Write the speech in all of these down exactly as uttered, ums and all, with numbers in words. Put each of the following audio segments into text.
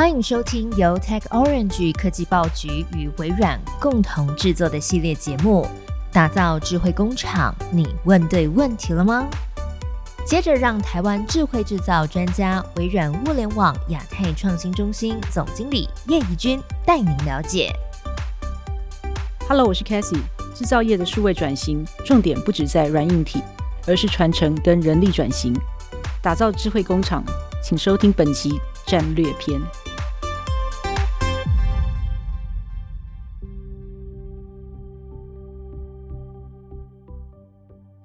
欢迎收听由 Tech Orange 科技报局与微软共同制作的系列节目，打造智慧工厂，你问对问题了吗？接着让台湾智慧制造专家、微软物联网亚太创新中心总经理叶怡君带您了解。Hello， 我是 Cathy。制造业的数位转型，重点不只在软硬体，而是传承跟人力转型，打造智慧工厂。请收听本集战略篇。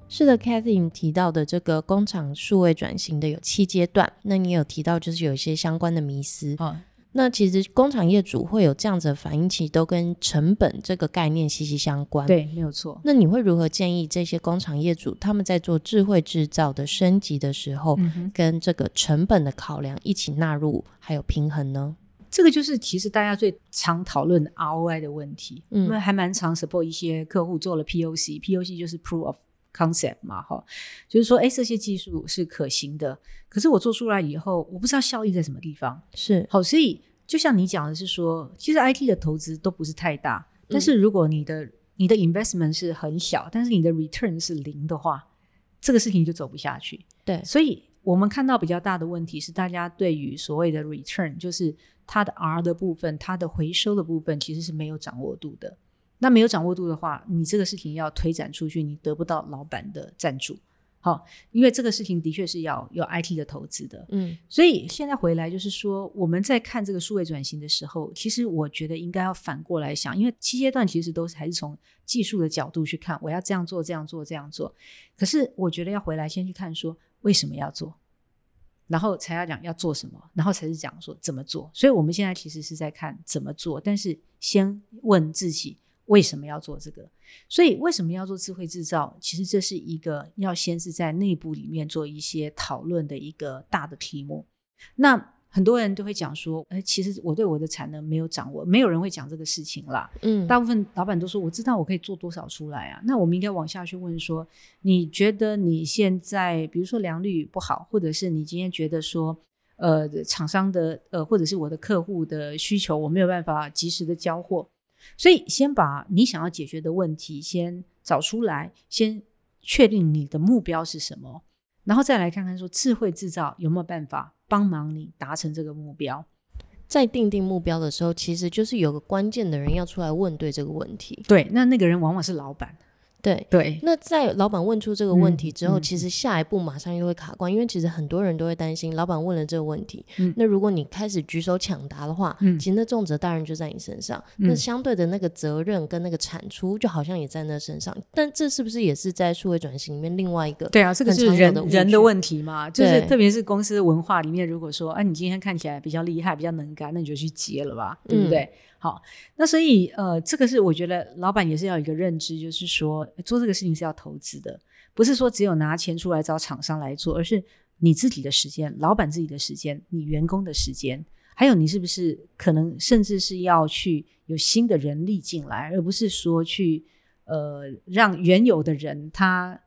是的 Cathy 提到的这个工厂数位转型的有七阶段，那你有提到就是有一些相关的迷思、哦、那其实工厂业主会有这样子的反应，其实都跟成本这个概念息息相关。对，没有错。那你会如何建议这些工厂业主他们在做智慧制造的升级的时候、嗯、跟这个成本的考量一起纳入还有平衡呢？这个就是其实大家最常讨论 R O I 的问题、嗯、因为还蛮常 support 一些客户做了 P O C， P O C 就是 Proof of concept 嘛，哈，就是说，哎，这些技术是可行的，可是我做出来以后，我不知道效益在什么地方。是，好，所以就像你讲的是说，其实 I T 的投资都不是太大，但是如果你的、嗯、你的 investment 是很小，但是你的 return 是零的话，这个事情就走不下去。对，所以我们看到比较大的问题是，大家对于所谓的 return， 就是它的 R 的部分，它的回收的部分，其实是没有掌握度的。那没有掌握度的话，你这个事情要推展出去，你得不到老板的赞助、哦、因为这个事情的确是要有 I T 的投资的、嗯、所以现在回来就是说，我们在看这个数位转型的时候，其实我觉得应该要反过来想，因为七阶段其实都是还是从技术的角度去看，我要这样做这样做这样做，可是我觉得要回来先去看说为什么要做，然后才要讲要做什么，然后才是讲说怎么做。所以我们现在其实是在看怎么做，但是先问自己为什么要做这个。所以为什么要做智慧制造，其实这是一个要先是在内部里面做一些讨论的一个大的题目。那很多人都会讲说、呃、其实我对我的产能没有掌握，没有人会讲这个事情啦、嗯、大部分老板都说我知道我可以做多少出来啊。那我们应该往下去问说，你觉得你现在比如说良率不好，或者是你今天觉得说呃厂商的呃或者是我的客户的需求我没有办法及时的交货，所以先把你想要解决的问题先找出来，先确定你的目标是什么，然后再来看看说智慧制造有没有办法帮忙你达成这个目标。在定定目标的时候，其实就是有个关键的人要出来问对这个问题。对，那那个人往往是老板。对对，那在老板问出这个问题之后、嗯嗯、其实下一步马上又会卡关，因为其实很多人都会担心老板问了这个问题、嗯、那如果你开始举手抢答的话、嗯、其实那重责大人就在你身上、嗯、那相对的那个责任跟那个产出就好像也在那身上。但这是不是也是在数位转型里面另外一个？对啊，这个是 人, 人的问题嘛，就是特别是公司文化里面，如果说、啊、你今天看起来比较厉害比较能干，那你就去接了吧、嗯、对不对？好，那所以呃，这个是我觉得老板也是要有一个认知，就是说做这个事情是要投资的，不是说只有拿钱出来找厂商来做，而是你自己的时间，老板自己的时间，你员工的时间，还有你是不是可能甚至是要去有新的人力进来，而不是说去呃让原有的人他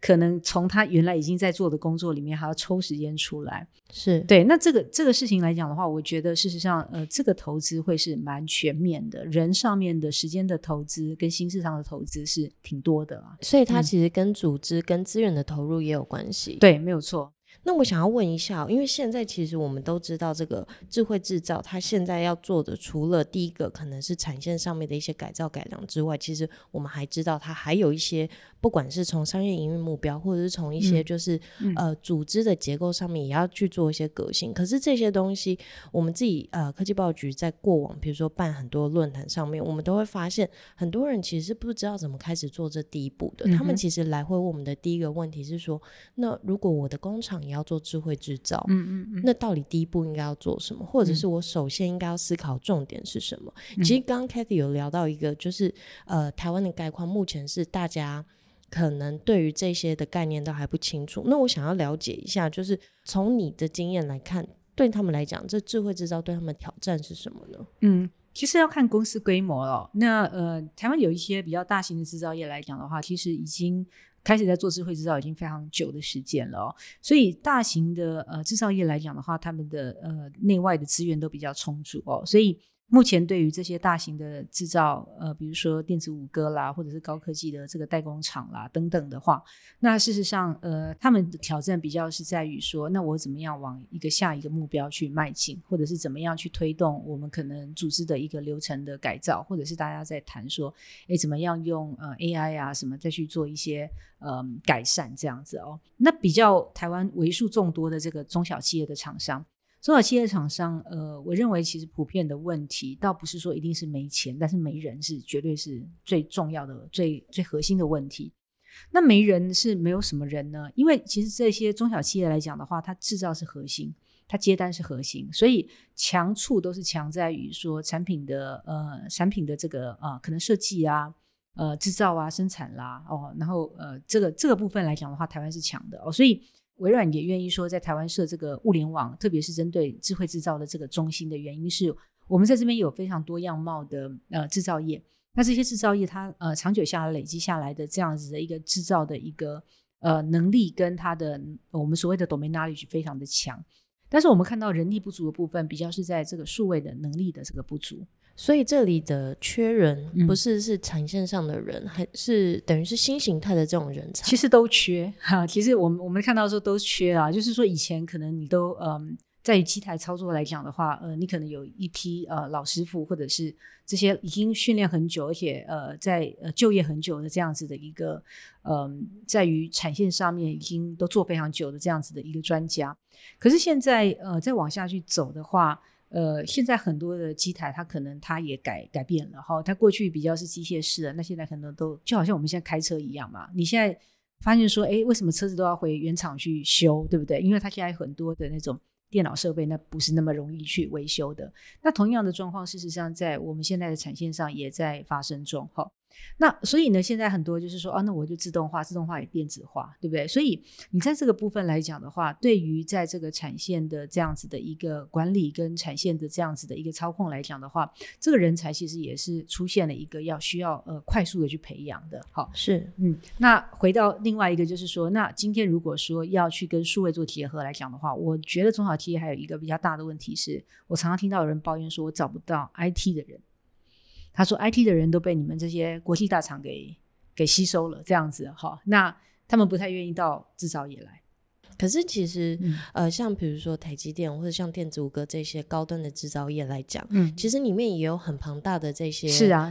可能从他原来已经在做的工作里面还要抽时间出来。是，对，那这个这个事情来讲的话，我觉得事实上呃，这个投资会是蛮全面的，人上面的时间的投资跟新市场的投资是挺多的、啊、所以它其实跟组织、嗯、跟资源的投入也有关系。对，没有错。那我想要问一下，因为现在其实我们都知道这个智慧制造它现在要做的，除了第一个可能是产线上面的一些改造改良之外，其实我们还知道它还有一些不管是从商业营运目标或者是从一些就是、嗯、呃组织的结构上面也要去做一些革新。可是这些东西我们自己呃科技报局在过往比如说办很多论坛上面，我们都会发现很多人其实不知道怎么开始做这第一步的、嗯、他们其实来回我们的第一个问题是说，那如果我的工厂也要做智慧制造、嗯嗯嗯、那到底第一步应该要做什么，或者是我首先应该要思考重点是什么、嗯、其实刚刚 Cathy 有聊到一个就是呃，台湾的概况目前是大家可能对于这些的概念都还不清楚，那我想要了解一下，就是从你的经验来看，对他们来讲这智慧制造对他们挑战是什么呢？嗯，其实要看公司规模了、哦。那呃，台湾有一些比较大型的制造业来讲的话，其实已经开始在做智慧制造已经非常久的时间了哦，所以大型的呃制造业来讲的话，他们的呃内外的资源都比较充足哦，所以目前对于这些大型的制造呃比如说电子五哥啦，或者是高科技的这个代工厂啦等等的话，那事实上呃他们的挑战比较是在于说，那我怎么样往一个下一个目标去迈进，或者是怎么样去推动我们可能组织的一个流程的改造，或者是大家在谈说诶怎么样用呃 A I 啊什么再去做一些呃改善这样子哦。那比较台湾为数众多的这个中小企业的厂商，中小企业厂商呃，我认为其实普遍的问题倒不是说一定是没钱，但是没人是绝对是最重要的最最核心的问题。那没人是没有什么人呢，因为其实这些中小企业来讲的话，它制造是核心，它接单是核心，所以强处都是强在于说产品的呃产品的这个呃可能设计啊呃制造啊生产啦哦，然后呃这个这个部分来讲的话，台湾是强的哦，所以微软也愿意说在台湾设这个物联网，特别是针对智慧制造的这个中心的原因是，我们在这边有非常多样貌的呃制造业，那这些制造业它呃长久下来累积下来的这样子的一个制造的一个呃能力跟它的我们所谓的 domain knowledge 非常的强，但是我们看到人力不足的部分比较是在这个数位的能力的这个不足，所以这里的缺人不是是产线上的人、嗯、还是等于是新形态的这种人才，其实都缺、啊、其实我们我们看到说都缺啊，就是说以前可能你都嗯，在于机台操作来讲的话呃，你可能有一批呃老师傅，或者是这些已经训练很久而且呃在呃就业很久的这样子的一个嗯、呃，在于产线上面已经都做非常久的这样子的一个专家，可是现在呃再往下去走的话呃，现在很多的机台它可能它也改改变了哈，它过去比较是机械式的，那现在可能都就好像我们现在开车一样嘛，你现在发现说哎，为什么车子都要回原厂去修，对不对？因为它现在很多的那种电脑设备那不是那么容易去维修的，那同样的状况事实上在我们现在的产线上也在发生中哈。那所以呢现在很多就是说啊，那我就自动化自动化也电子化，对不对？所以你在这个部分来讲的话，对于在这个产线的这样子的一个管理跟产线的这样子的一个操控来讲的话，这个人才其实也是出现了一个要需要呃快速的去培养的。好，是嗯。那回到另外一个就是说，那今天如果说要去跟数位做结合来讲的话，我觉得中小企业还有一个比较大的问题是，我常常听到有人抱怨说我找不到 I T 的人，他说 I T 的人都被你们这些国际大厂给给吸收了这样子哈，那他们不太愿意到制造业来。可是其实、嗯、呃，像比如说台积电或者像电子五哥这些高端的制造业来讲、嗯、其实里面也有很庞大的这些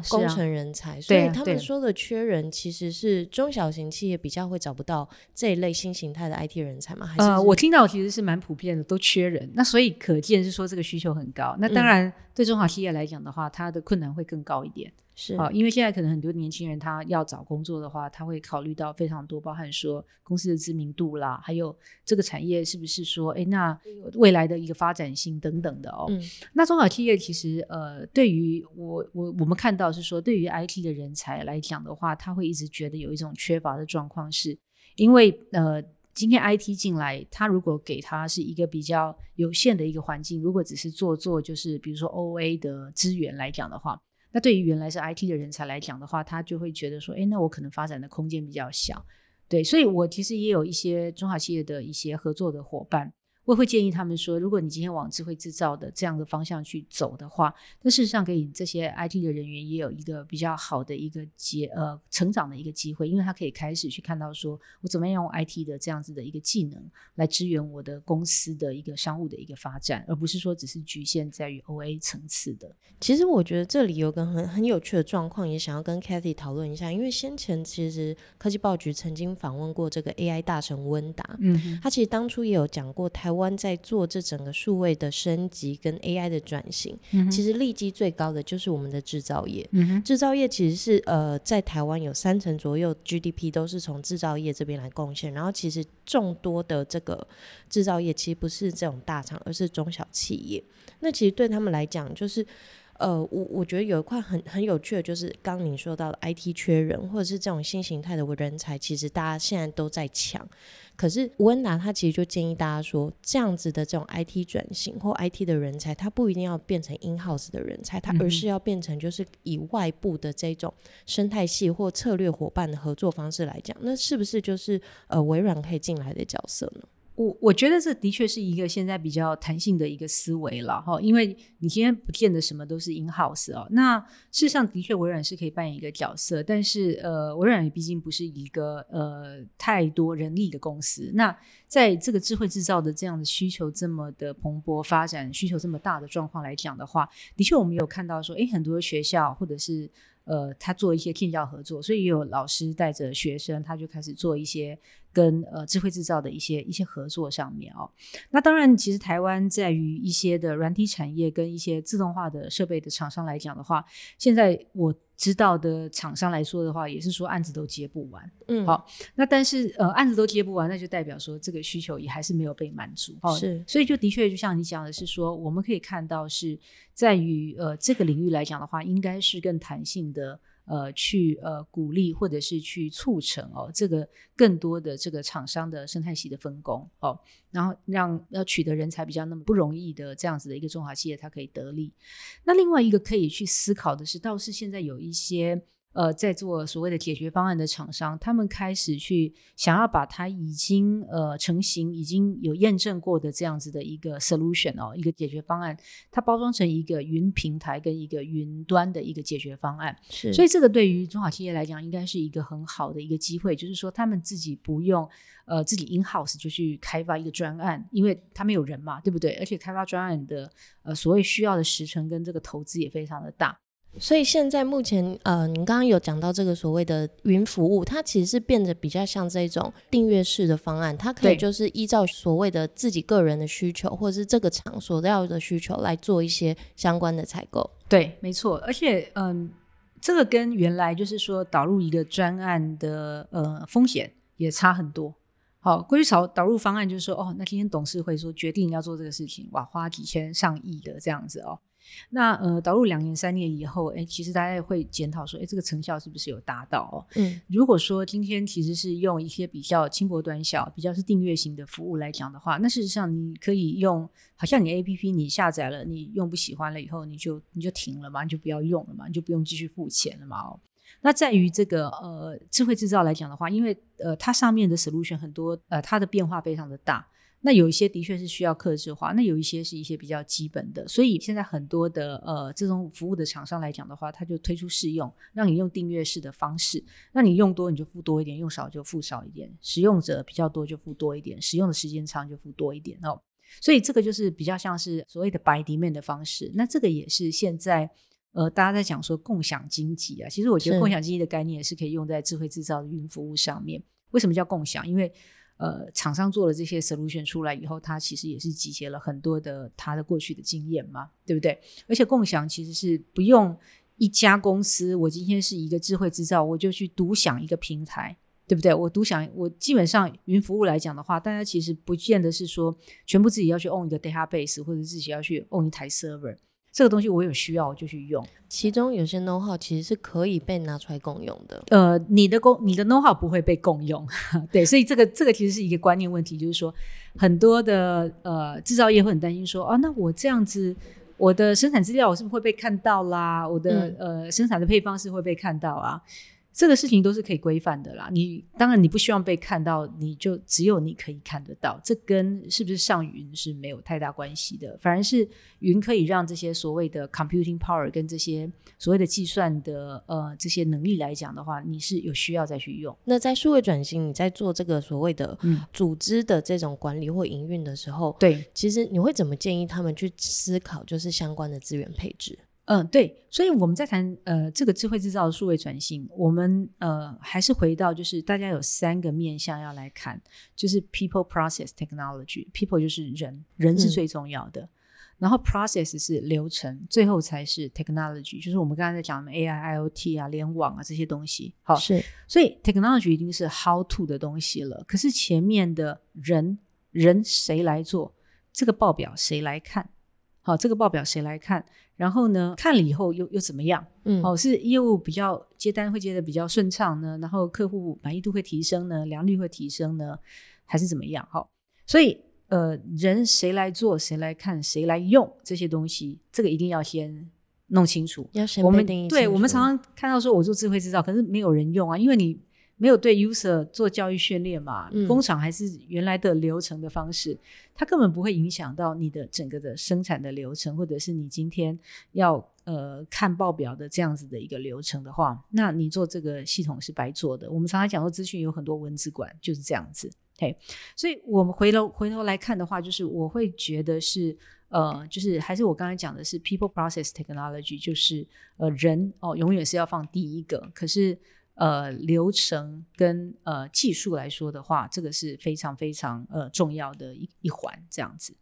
工程人才、啊、所以他们说的缺人其实是中小型企业比较会找不到这一类新形态的 I T 人才吗？还是、呃、我听到其实是蛮普遍的都缺人，那所以可见是说这个需求很高，那当然对中小企业来讲的话它的困难会更高一点，是、哦、因为现在可能很多年轻人他要找工作的话，他会考虑到非常多，包含说公司的知名度啦，还有这个产业是不是说哎，那未来的一个发展性等等的哦。嗯、那中小企业其实呃，对于我我我们看到是说，对于 I T 的人才来讲的话，他会一直觉得有一种缺乏的状况，是因为呃。今天 I T 进来，他如果给他是一个比较有限的一个环境，如果只是做做就是比如说 O A 的资源来讲的话，那对于原来是 I T 的人才来讲的话，他就会觉得说，哎，那我可能发展的空间比较小，对，所以我其实也有一些中小企业的一些合作的伙伴，我会建议他们说，如果你今天往智慧制造的这样的方向去走的话，那事实上给你这些 I T 的人员也有一个比较好的一个结呃成长的一个机会，因为他可以开始去看到说我怎么样用 I T 的这样子的一个技能来支援我的公司的一个商务的一个发展，而不是说只是局限在于 O A 层次的。其实我觉得这里有个很很有趣的状况，也想要跟 Cathy 讨论一下，因为先前其实科技报局曾经访问过这个 A I 大神温达，嗯，他其实当初也有讲过台湾台湾在做这整个数位的升级跟 A I 的转型、嗯、其实利基最高的就是我们的制造业、嗯、制造业其实是呃，在台湾有三成左右 G D P 都是从制造业这边来贡献，然后其实众多的这个制造业其实不是这种大厂，而是中小企业，那其实对他们来讲就是呃，我我觉得有一块很很有趣的，就是刚你说到的 I T 缺人，或者是这种新形态的人才，其实大家现在都在抢。可是吴恩达他其实就建议大家说，这样子的这种 I T 转型或 I T 的人才，他不一定要变成 in-house 的人才，他而是要变成就是以外部的这种生态系或策略伙伴的合作方式来讲，那是不是就是呃微软可以进来的角色呢？我, 我觉得这的确是一个现在比较弹性的一个思维了，因为你今天不见得什么都是 in-house、哦、那事实上的确微软是可以扮演一个角色，但是呃，微软毕竟不是一个呃太多人力的公司，那在这个智慧制造的这样的需求这么的蓬勃发展，需求这么大的状况来讲的话，的确我们有看到说，诶，很多学校或者是呃，他做一些建教合作，所以也有老师带着学生，他就开始做一些跟呃智慧制造的一些一些合作上面哦。那当然，其实台湾在于一些的软体产业跟一些自动化的设备的厂商来讲的话，现在我知道的厂商来说的话，也是说案子都接不完。嗯，好，那但是呃案子都接不完，那就代表说这个需求也还是没有被满足。哦、是，所以就的确就像你讲的是说，我们可以看到是在于呃这个领域来讲的话，应该是更弹性的呃去呃鼓励或者是去促成哦这个更多的这个厂商的生态系的分工哦，然后让要取得人才比较那么不容易的这样子的一个中小企业它可以得利。那另外一个可以去思考的是，倒是现在有一些呃在做所谓的解决方案的厂商，他们开始去想要把它已经呃成型已经有验证过的这样子的一个 solution 哦，一个解决方案，它包装成一个云平台跟一个云端的一个解决方案。是，所以这个对于中小企业来讲应该是一个很好的一个机会，就是说他们自己不用呃自己 in-house 就去开发一个专案，因为他们有人嘛，对不对？而且开发专案的呃所谓需要的时程跟这个投资也非常的大。所以现在目前呃，您刚刚有讲到这个所谓的云服务，它其实是变得比较像这种订阅式的方案，它可以就是依照所谓的自己个人的需求或者是这个场所要的需求来做一些相关的采购。对，没错。而且嗯，这个跟原来就是说导入一个专案的呃风险也差很多。好，过去导导入方案就是说，哦，那今天董事会说决定要做这个事情，哇，花几千上亿的这样子哦。那呃，导入两年三年以后，诶，其实大家会检讨说，诶，这个成效是不是有达到哦？嗯，如果说今天其实是用一些比较轻薄短小比较是订阅型的服务来讲的话，那事实上你可以用，好像你 A P P 你下载了，你用不喜欢了以后你就你就停了嘛，你就不要用了嘛，你就不用继续付钱了嘛哦。那在于这个呃智慧制造来讲的话，因为呃它上面的 solution 很多，呃它的变化非常的大，那有一些的确是需要客制化，那有一些是一些比较基本的，所以现在很多的呃这种服务的厂商来讲的话，它就推出试用，让你用订阅式的方式，那你用多你就付多一点，用少就付少一点，使用者比较多就付多一点，使用的时间长就付多一点哦。所以这个就是比较像是所谓的 by demand 的方式，那这个也是现在呃，大家在讲说共享经济啊，其实我觉得共享经济的概念也是可以用在智慧制造的云服务上面。为什么叫共享？因为呃，厂商做了这些 solution 出来以后，它其实也是集结了很多的它的过去的经验嘛，对不对？而且共享其实是不用一家公司，我今天是一个智慧制造，我就去独享一个平台，对不对？我独享，我基本上云服务来讲的话，大家其实不见得是说全部自己要去 own 一个 database 或者自己要去 own 一台 server。这个东西我有需要我就去用，其中有些 know-how 其实是可以被拿出来共用的，呃，你的共你的 know-how 不会被共用对，所以这个这个其实是一个观念问题，就是说很多的呃制造业会很担心说，啊，那我这样子我的生产资料我是不是会被看到啦，我的、嗯、呃生产的配方是会被看到啊，这个事情都是可以规范的啦，你当然你不希望被看到，你就只有你可以看得到，这跟是不是上云是没有太大关系的，反而是云可以让这些所谓的 computing power 跟这些所谓的计算的呃这些能力来讲的话，你是有需要再去用。那在数位转型，你在做这个所谓的组织的这种管理或营运的时候，对、嗯，其实你会怎么建议他们去思考就是相关的资源配置？嗯，对，所以我们在谈呃这个智慧制造的数位转型，我们呃还是回到就是大家有三个面向要来看，就是 people process technology。 people 就是人，人是最重要的、嗯、然后 process 是流程，最后才是 technology， 就是我们刚才在讲 A I I O T 啊联网啊这些东西。好，是，所以 technology 一定是 how to 的东西了，可是前面的人人谁来做，这个报表谁来看好，这个报表谁来看，然后呢看了以后又又怎么样，嗯，好，是业务比较接单会接得比较顺畅呢，然后客户满意度会提升呢，良率会提升呢，还是怎么样。好，所以呃，人谁来做谁来看谁来用这些东西，这个一定要先弄清楚，要先被定义清楚。对，我们常常看到说我做智慧制造，可是没有人用啊，因为你没有对 user 做教育训练嘛，嗯，工厂还是原来的流程的方式，它根本不会影响到你的整个的生产的流程，或者是你今天要呃看报表的这样子的一个流程的话，那你做这个系统是白做的。我们常常讲说资讯有很多文字馆，就是这样子。嘿，所以我们回头回头来看的话，就是我会觉得是呃，就是还是我刚才讲的是 people process technology， 就是呃人哦，永远是要放第一个，可是呃，流程跟呃技术来说的话，这个是非常非常呃重要的 一, 一环这样子。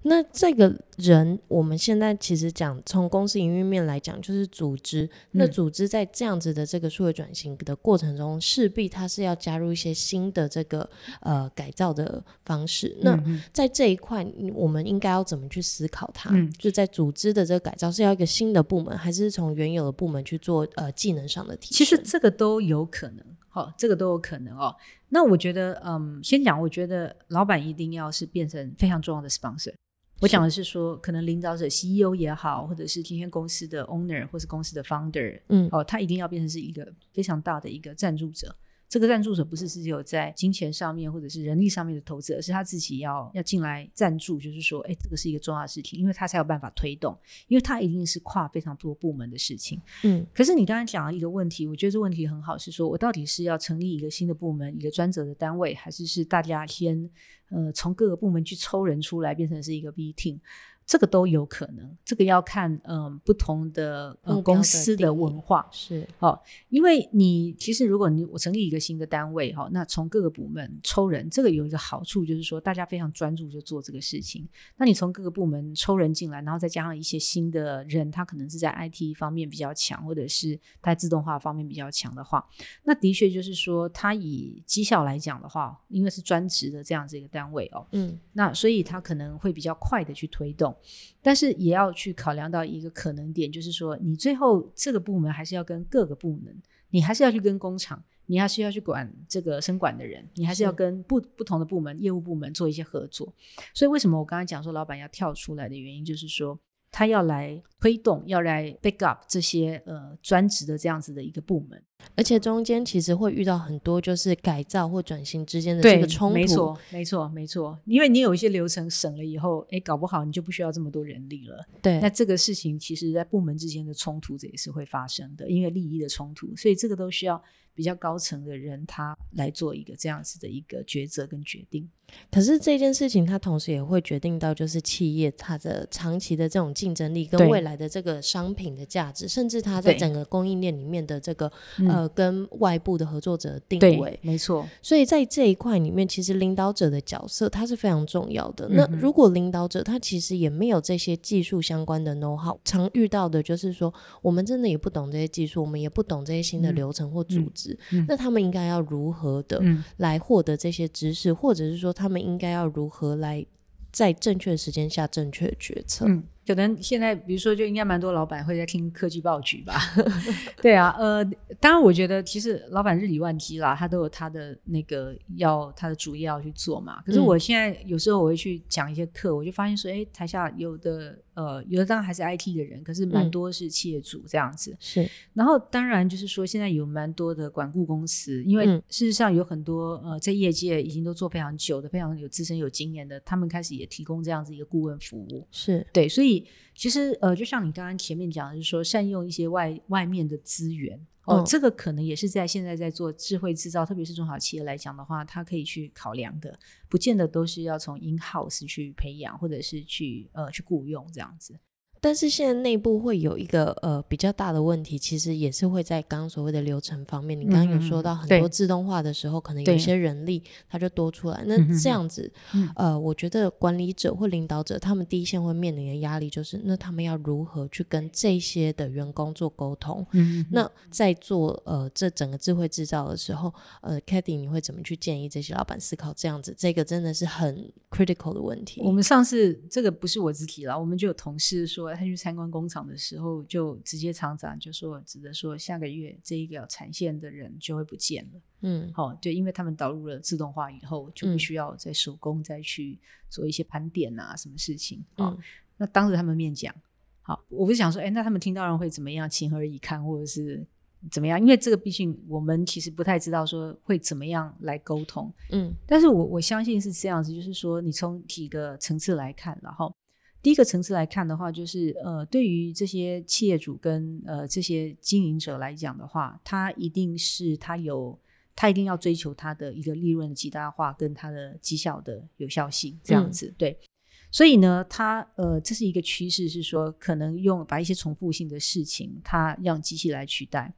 那这个人我们现在其实讲从公司营运面来讲就是组织，嗯，那组织在这样子的这个数位转型的过程中，势必它是要加入一些新的这个呃改造的方式。那在这一块我们应该要怎么去思考它，嗯，就在组织的这个改造是要一个新的部门，还是从原有的部门去做呃技能上的提升？其实这个都有可能，哦，这个都有可能哦。那我觉得嗯，先讲我觉得老板一定要是变成非常重要的 sponsor。 我讲的是说可能领导者 C E O 也好，或者是今天公司的 owner 或是公司的 founder，嗯哦，他一定要变成是一个非常大的一个赞助者。这个赞助者不是只有在金钱上面或者是人力上面的投资，而是他自己要要进来赞助，就是说哎，这个是一个重要的事情，因为他才有办法推动，因为他一定是跨非常多部门的事情。嗯，可是你刚才讲了一个问题，我觉得这问题很好，是说我到底是要成立一个新的部门，一个专责的单位，还是是大家先呃从各个部门去抽人出来变成是一个 B team， 这个都有可能。这个要看嗯、呃、不同的、呃、公司的文化是哦，因为你其实如果你我成立一个新的单位哈，哦，那从各个部门抽人，这个有一个好处就是说大家非常专注就做这个事情。那你从各个部门抽人进来，然后再加上一些新的人，他可能是在 I T 方面比较强，或者是在自动化方面比较强的话，那的确就是说他以绩效来讲的话，因为是专职的这样子一个单位单位哦，嗯，那所以他可能会比较快的去推动，但是也要去考量到一个可能点，就是说你最后这个部门还是要跟各个部门，你还是要去跟工厂，你还是要去管这个生管的人，你还是要跟 不, 不同的部门业务部门做一些合作。所以为什么我刚才讲说老板要跳出来的原因，就是说他要来推动，要来 back up 这些呃专职的这样子的一个部门，而且中间其实会遇到很多就是改造或转型之间的这个冲突。对，没错没错没错，因为你有一些流程省了以后，哎，搞不好你就不需要这么多人力了。对，那这个事情其实在部门之间的冲突这也是会发生的，因为利益的冲突，所以这个都需要比较高层的人他来做一个这样子的一个抉择跟决定。可是这件事情它同时也会决定到就是企业它的长期的这种竞争力跟未来的这个商品的价值，甚至它在整个供应链里面的这个、嗯、呃跟外部的合作者的定位。对，没错。所以在这一块里面其实领导者的角色它是非常重要的、嗯、那如果领导者他其实也没有这些技术相关的 know how， 常遇到的就是说我们真的也不懂这些技术，我们也不懂这些新的流程或组织、嗯嗯、那他们应该要如何的来获得这些知识、嗯、或者是说他们应该要如何来在正确的时间下正确的决策、嗯、可能现在比如说就应该蛮多老板会在听科技报局吧对啊，呃，当然我觉得其实老板日理万机啦，他都有他的那个要他的主业要去做嘛。可是我现在有时候我会去讲一些课、嗯、我就发现说哎，台下有的呃，有的当然还是 I T 的人，可是蛮多是企业主这样子、嗯、是。然后当然就是说现在有蛮多的管顾公司，因为事实上有很多呃，在业界已经都做非常久的非常有资深有经验的，他们开始也提供这样子一个顾问服务。是，对，所以其实呃，就像你刚刚前面讲的是说善用一些外外面的资源哦，这个可能也是在现在在做智慧制造，特别是中小企业来讲的话，它可以去考量的，不见得都是要从 in house 去培养，或者是去呃去雇用这样子。但是现在内部会有一个呃比较大的问题，其实也是会在刚刚所谓的流程方面，你刚刚有说到很多自动化的时候、嗯、可能有些人力它就多出来，那这样子、嗯、呃，我觉得管理者或领导者他们第一线会面临的压力就是那他们要如何去跟这些的员工做沟通、嗯、那在做呃这整个智慧制造的时候呃 Cathy 你会怎么去建议这些老板思考这样子，这个真的是很 critical 的问题。我们上次这个不是我自己啦，我们就有同事说他去参观工厂的时候就直接厂长就说指着说下个月这一条产线的人就会不见了，嗯，好、哦，对，因为他们导入了自动化以后就不需要再手工再去做一些盘点啊什么事情、哦嗯、那当着他们面讲，好，我不是想说哎，那他们听到人会怎么样，情何以堪或者是怎么样，因为这个毕竟我们其实不太知道说会怎么样来沟通，嗯，但是我我相信是这样子，就是说你从几个层次来看，然后第一个层次来看的话就是呃，对于这些企业主跟呃这些经营者来讲的话，他一定是他有他一定要追求他的一个利润的极大化跟他的绩效的有效性这样子、嗯、对，所以呢他呃这是一个趋势，是说可能用把一些重复性的事情他让机器来取代，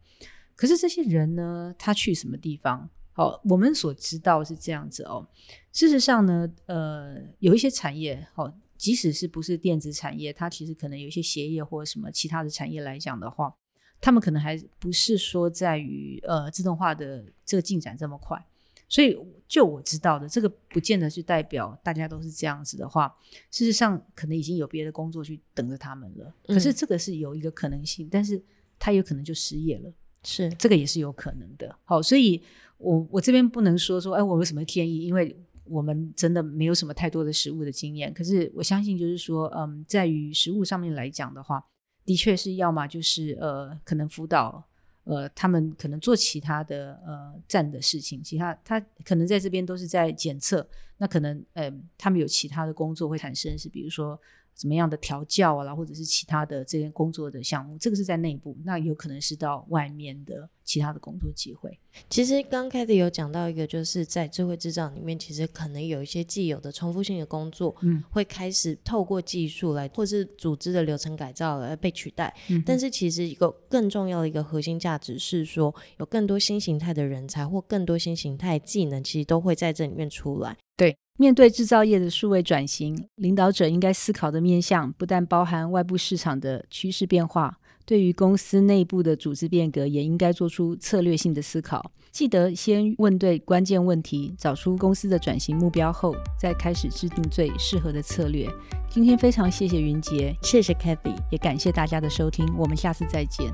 可是这些人呢他去什么地方，好，我们所知道是这样子哦。事实上呢呃有一些产业好、哦即使是不是电子产业，它其实可能有一些鞋业或什么其他的产业来讲的话，他们可能还不是说在于呃自动化的这个进展这么快，所以就我知道的这个不见得是代表大家都是这样子的话，事实上可能已经有别的工作去等着他们了、嗯、可是这个是有一个可能性，但是他有可能就失业了，是这个也是有可能的。好，所以我我这边不能说说哎，我有什么建议，因为我们真的没有什么太多的实务的经验，可是我相信就是说嗯，在于实务上面来讲的话，的确是要嘛就是呃，可能辅导呃他们可能做其他的呃站的事情，其他他可能在这边都是在检测，那可能呃他们有其他的工作会产生，是比如说怎么样的调教啊，或者是其他的这些工作的项目，这个是在内部，那有可能是到外面的其他的工作机会。其实刚开始有讲到一个，就是在智慧制造里面，其实可能有一些既有的重复性的工作、嗯、会开始透过技术来或是组织的流程改造来被取代、嗯、但是其实一个更重要的一个核心价值是说，有更多新形态的人才或更多新形态技能其实都会在这里面出来。对，面对制造业的数位转型，领导者应该思考的面向不但包含外部市场的趋势变化，对于公司内部的组织变革也应该做出策略性的思考。记得先问对关键问题，找出公司的转型目标后，再开始制定最适合的策略。今天非常谢谢云杰，谢谢 Cathy， 也感谢大家的收听，我们下次再见。